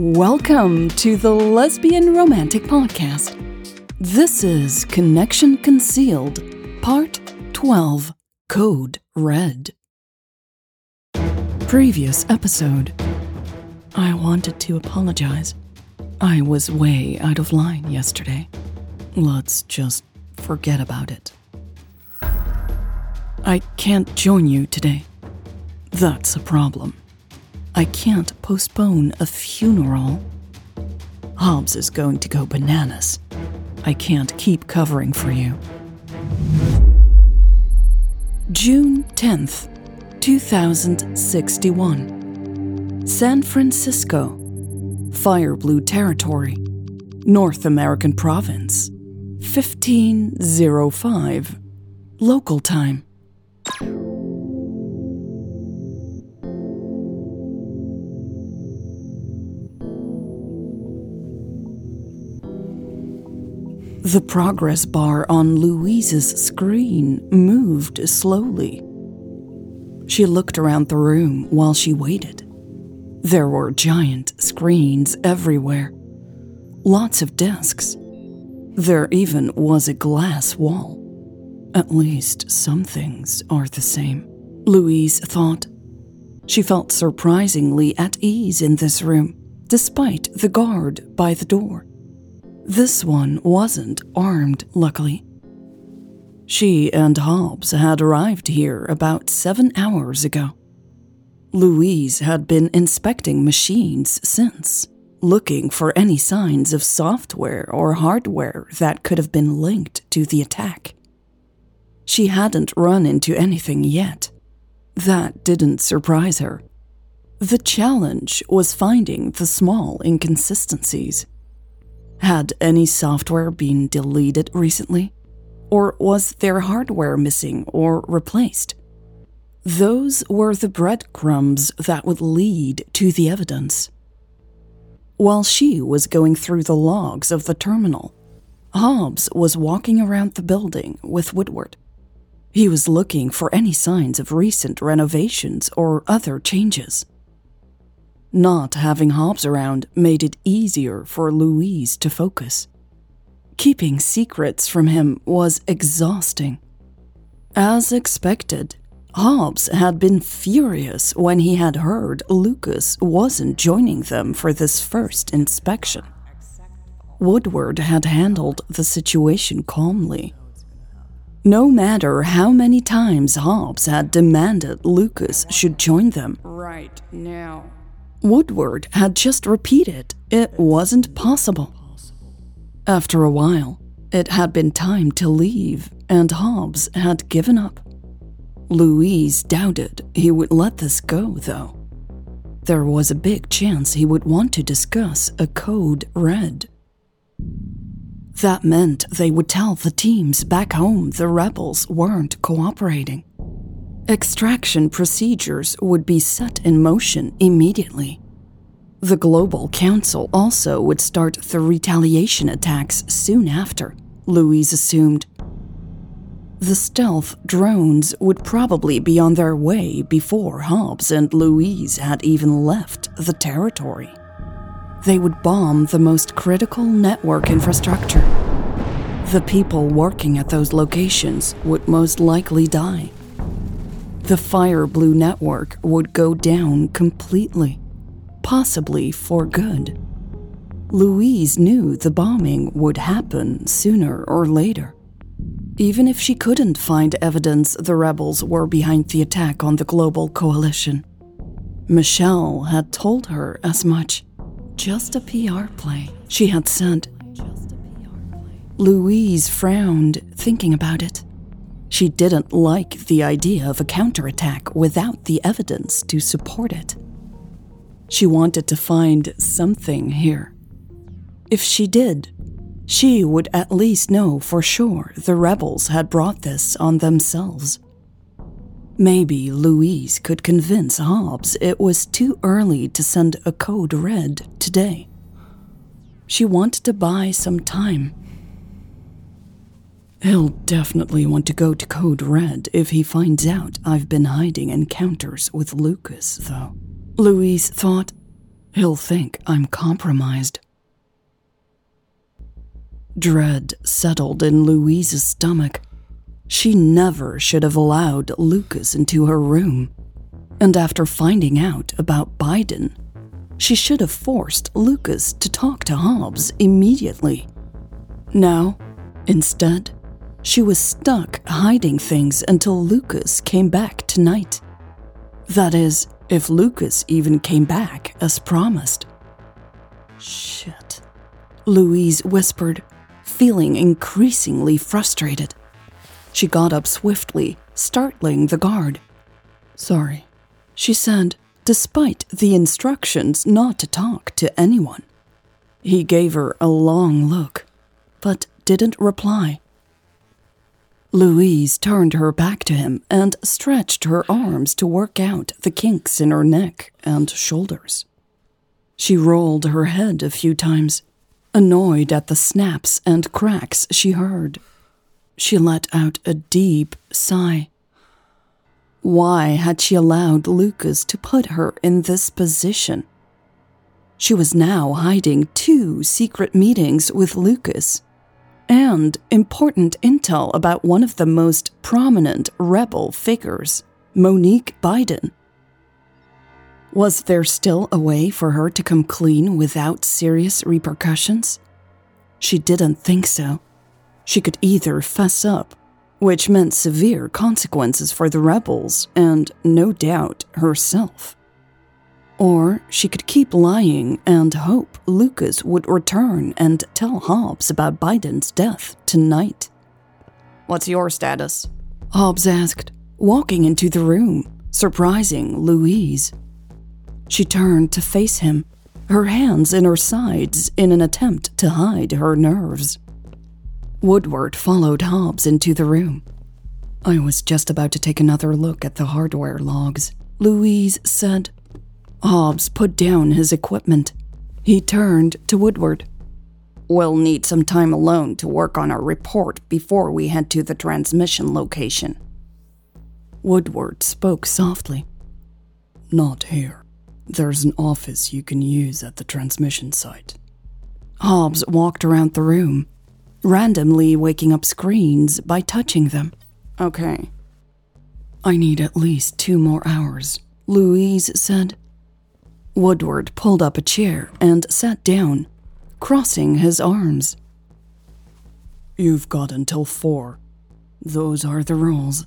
Welcome to the Lesbian Romantic Podcast. This is Connection Concealed, Part 12, Code Red. Previous episode. I wanted to apologize. I was way out of line yesterday. Let's just forget about it. I can't join you today. That's a problem. I can't postpone a funeral. Hobbs is going to go bananas. I can't keep covering for you. June 10th, 2061. San Francisco. Fire Blue Territory. North American Province. 15:05. Local time. The progress bar on Louise's screen moved slowly. She looked around the room while she waited. There were giant screens everywhere. Lots of desks. There even was a glass wall. At least some things are the same, Louise thought. She felt surprisingly at ease in this room, despite the guard by the door. This one wasn't armed, luckily. She and Hobbs had arrived here about 7 hours ago. Louise had been inspecting machines since, looking for any signs of software or hardware that could have been linked to the attack. She hadn't run into anything yet. That didn't surprise her. The challenge was finding the small inconsistencies. Had any software been deleted recently? Or was their hardware missing or replaced? Those were the breadcrumbs that would lead to the evidence. While she was going through the logs of the terminal, Hobbs was walking around the building with Woodward. He was looking for any signs of recent renovations or other changes. Not having Hobbs around made it easier for Louise to focus. Keeping secrets from him was exhausting. As expected, Hobbs had been furious when he had heard Lucas wasn't joining them for this first inspection. Woodward had handled the situation calmly. No matter how many times Hobbs had demanded Lucas should join them, right now, Woodward had just repeated it wasn't possible. After a while, it had been time to leave, and Hobbs had given up. Louise doubted he would let this go, though. There was a big chance he would want to discuss a code red. That meant they would tell the teams back home the rebels weren't cooperating. Extraction procedures would be set in motion immediately. The Global Council also would start the retaliation attacks soon after, Louise assumed. The stealth drones would probably be on their way before Hobbs and Louise had even left the territory. They would bomb the most critical network infrastructure. The people working at those locations would most likely die. The Fire Blue network would go down completely, possibly for good. Louise knew the bombing would happen sooner or later. Even if she couldn't find evidence the rebels were behind the attack on the Global Coalition. Michelle had told her as much. Just a PR play, she had said. Louise frowned, thinking about it. She didn't like the idea of a counterattack without the evidence to support it. She wanted to find something here. If she did, she would at least know for sure the rebels had brought this on themselves. Maybe Louise could convince Hobbs it was too early to send a code red today. She wanted to buy some time. He'll definitely want to go to Code Red if he finds out I've been hiding encounters with Lucas, though, Louise thought. He'll think I'm compromised. Dread settled in Louise's stomach. She never should have allowed Lucas into her room. And after finding out about Biden, she should have forced Lucas to talk to Hobbs immediately. Now, instead, she was stuck hiding things until Lucas came back tonight. That is, if Lucas even came back as promised. Shit, Louise whispered, feeling increasingly frustrated. She got up swiftly, startling the guard. Sorry, she said, despite the instructions not to talk to anyone. He gave her a long look, but didn't reply. Louise turned her back to him and stretched her arms to work out the kinks in her neck and shoulders. She rolled her head a few times, annoyed at the snaps and cracks she heard. She let out a deep sigh. Why had she allowed Lucas to put her in this position? She was now hiding 2 secret meetings with Lucas and important intel about one of the most prominent rebel figures, Monique Biden. Was there still a way for her to come clean without serious repercussions? She didn't think so. She could either fess up, which meant severe consequences for the rebels and, no doubt, herself. Or she could keep lying and hope Lucas would return and tell Hobbs about Biden's death tonight. What's your status? Hobbs asked, walking into the room, surprising Louise. She turned to face him, her hands in her sides in an attempt to hide her nerves. Woodward followed Hobbs into the room. I was just about to take another look at the hardware logs, Louise said. Hobbs put down his equipment. He turned to Woodward. We'll need some time alone to work on our report before we head to the transmission location. Woodward spoke softly. Not here. There's an office you can use at the transmission site. Hobbs walked around the room, randomly waking up screens by touching them. Okay. I need at least 2 more hours, Louise said. Woodward pulled up a chair and sat down, crossing his arms. You've got until 4. Those are the rules.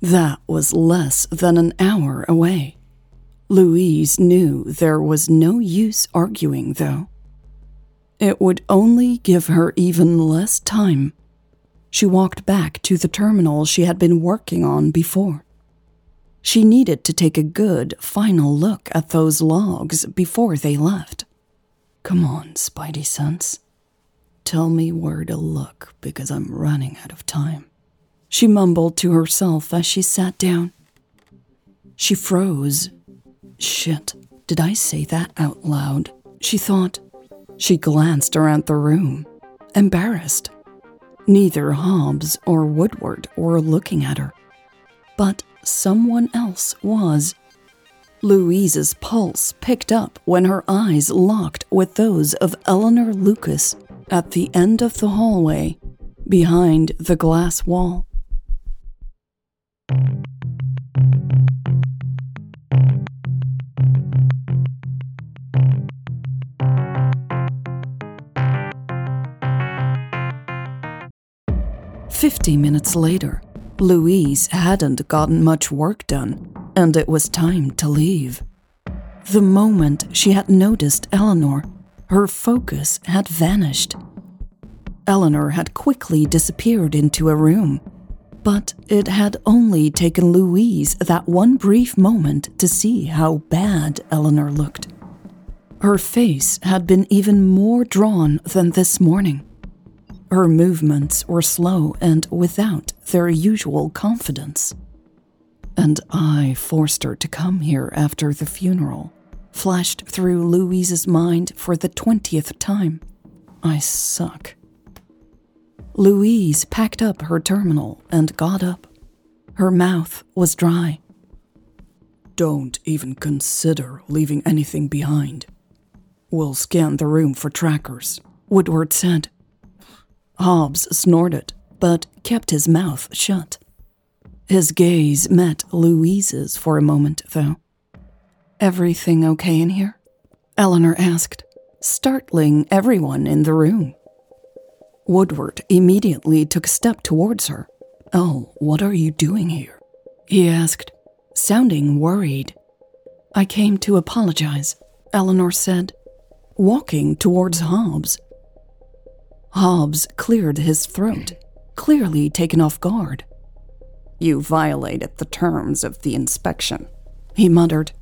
That was less than an hour away. Louise knew there was no use arguing, though. It would only give her even less time. She walked back to the terminal she had been working on before. She needed to take a good final look at those logs before they left. Come on, Spidey Sense. Tell me where to look because I'm running out of time. She mumbled to herself as she sat down. She froze. Shit, did I say that out loud? She thought. She glanced around the room, embarrassed. Neither Hobbs or Woodward were looking at her, but someone else was. Louise's pulse picked up when her eyes locked with those of Eleanor Lucas at the end of the hallway, behind the glass wall. "50 minutes later, Louise hadn't gotten much work done, and it was time to leave. The moment she had noticed Eleanor, her focus had vanished. Eleanor had quickly disappeared into a room, but it had only taken Louise that one brief moment to see how bad Eleanor looked. Her face had been even more drawn than this morning. Her movements were slow and without their usual confidence. And I forced her to come here after the funeral, flashed through Louise's mind for the 20th time. I suck. Louise packed up her terminal and got up. Her mouth was dry. Don't even consider leaving anything behind. We'll scan the room for trackers," Woodward said. Hobbs snorted, but kept his mouth shut. His gaze met Louise's for a moment, though. "Everything okay in here?" Eleanor asked, startling everyone in the room. Woodward immediately took a step towards her. "Oh, what are you doing here?" he asked, sounding worried. "I came to apologize," Eleanor said, walking towards Hobbs. Hobbs cleared his throat, clearly taken off guard. "You violated the terms of the inspection," he muttered.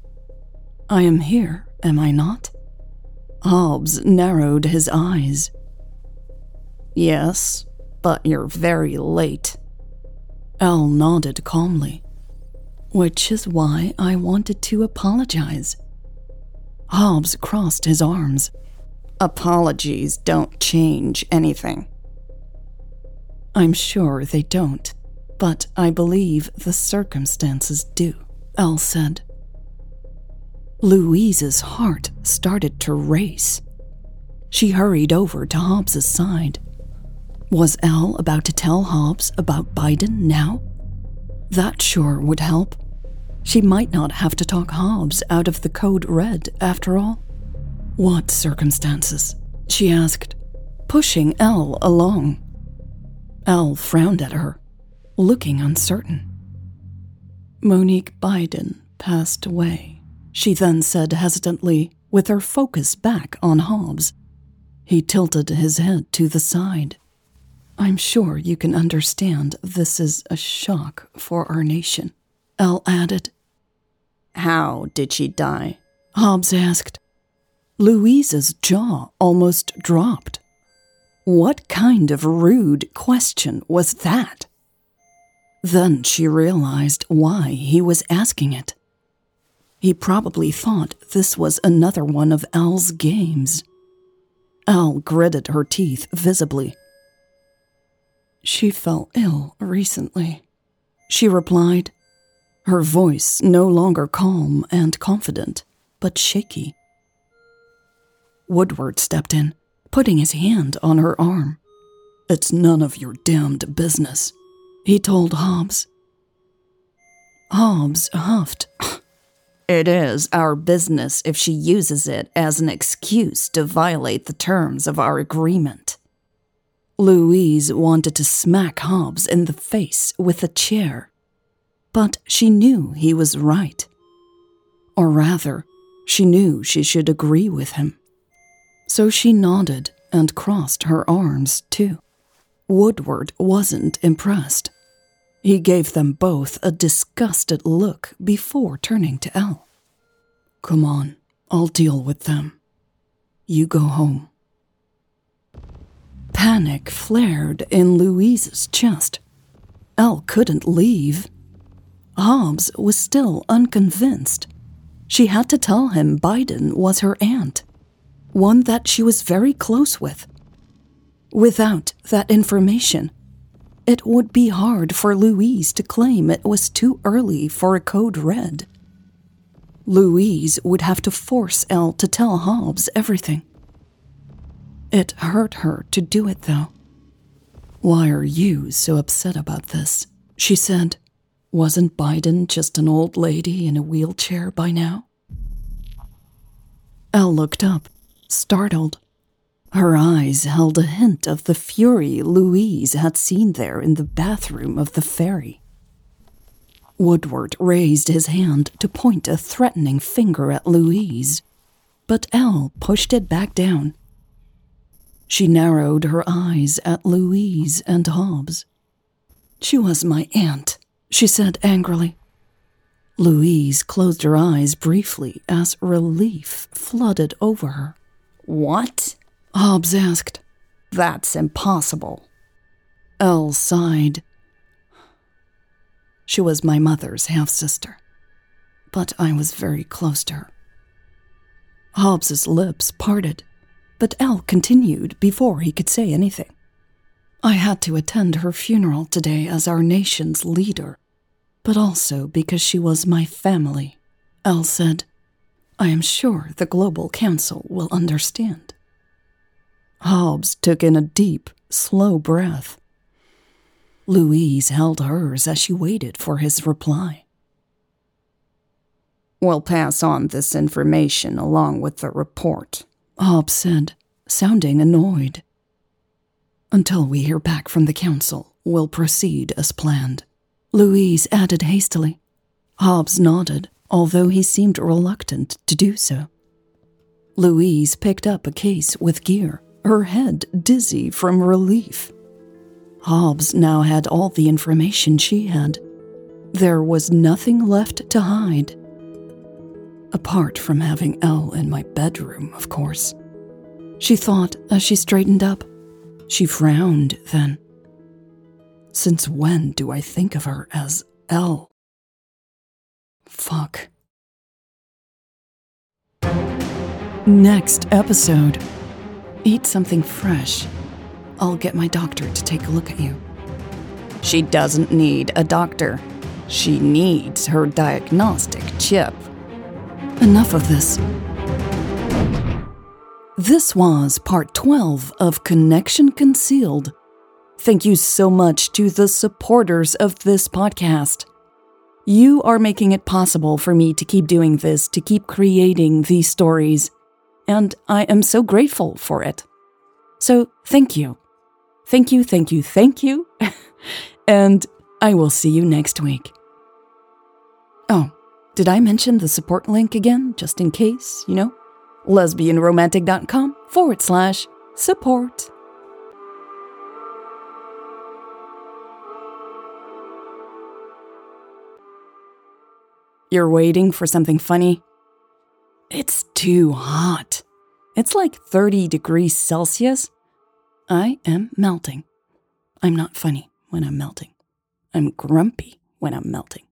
"I am here, am I not?" Hobbs narrowed his eyes. "Yes, but you're very late." Elle nodded calmly. "Which is why I wanted to apologize." Hobbs crossed his arms. "Apologies don't change anything." "I'm sure they don't, but I believe the circumstances do," Elle said. Louise's heart started to race. She hurried over to Hobbs's side. Was Elle about to tell Hobbs about Biden now? That sure would help. She might not have to talk Hobbs out of the code red, after all. "What circumstances?" she asked, pushing Elle along. Elle frowned at her, looking uncertain. "Monique Biden passed away," she then said hesitantly, with her focus back on Hobbs. He tilted his head to the side. "I'm sure you can understand this is a shock for our nation," Elle added. "How did she die?" Hobbs asked. Louise's jaw almost dropped. What kind of rude question was that? Then she realized why he was asking it. He probably thought this was another one of Elle's games. Elle gritted her teeth visibly. "She fell ill recently," she replied, her voice no longer calm and confident, but shaky. Woodward stepped in, putting his hand on her arm. "It's none of your damned business," he told Hobbs. Hobbs huffed. "It is our business if she uses it as an excuse to violate the terms of our agreement." Louise wanted to smack Hobbs in the face with a chair, but she knew he was right. Or rather, she knew she should agree with him. So she nodded and crossed her arms, too. Woodward wasn't impressed. He gave them both a disgusted look before turning to Elle. "Come on, I'll deal with them. You go home." Panic flared in Louise's chest. Elle couldn't leave. Hobbs was still unconvinced. She had to tell him Biden was her aunt, one that she was very close with. Without that information, it would be hard for Louise to claim it was too early for a code red. Louise would have to force Elle to tell Hobbs everything. It hurt her to do it, though. "Why are you so upset about this?" she said. "Wasn't Biden just an old lady in a wheelchair by now?" Elle looked up, startled. Her eyes held a hint of the fury Louise had seen there in the bathroom of the ferry. Woodward raised his hand to point a threatening finger at Louise, but Elle pushed it back down. She narrowed her eyes at Louise and Hobbs. "She was my aunt," she said angrily. Louise closed her eyes briefly as relief flooded over her. "What?" Hobbs asked. "That's impossible." Elle sighed. "She was my mother's half-sister, but I was very close to her." Hobbs's lips parted, but Elle continued before he could say anything. "I had to attend her funeral today as our nation's leader, but also because she was my family, Elle said, "I am sure the Global Council will understand." Hobbs took in a deep, slow breath. Louise held hers as she waited for his reply. "We'll pass on this information along with the report," Hobbs said, sounding annoyed. "Until we hear back from the council, we'll proceed as planned," Louise added hastily. Hobbs nodded, although he seemed reluctant to do so. Louise picked up a case with gear, her head dizzy from relief. Hobbs now had all the information she had. There was nothing left to hide. Apart from having Elle in my bedroom, of course, she thought as she straightened up. She frowned then. Since when do I think of her as Elle? Fuck. Next episode. Eat something fresh. I'll get my doctor to take a look at you. She doesn't need a doctor. She needs her diagnostic chip. Enough of this. This was part 12 of Connection Concealed. Thank you so much to the supporters of this podcast. You are making it possible for me to keep doing this, to keep creating these stories, and I am so grateful for it. So, thank you. Thank you, thank you, thank you. And I will see you next week. Oh, did I mention the support link again, just in case, you know? lesbianromantic.com/support. You're waiting for something funny? It's too hot. It's like 30 degrees Celsius. I am melting. I'm not funny when I'm melting. I'm grumpy when I'm melting.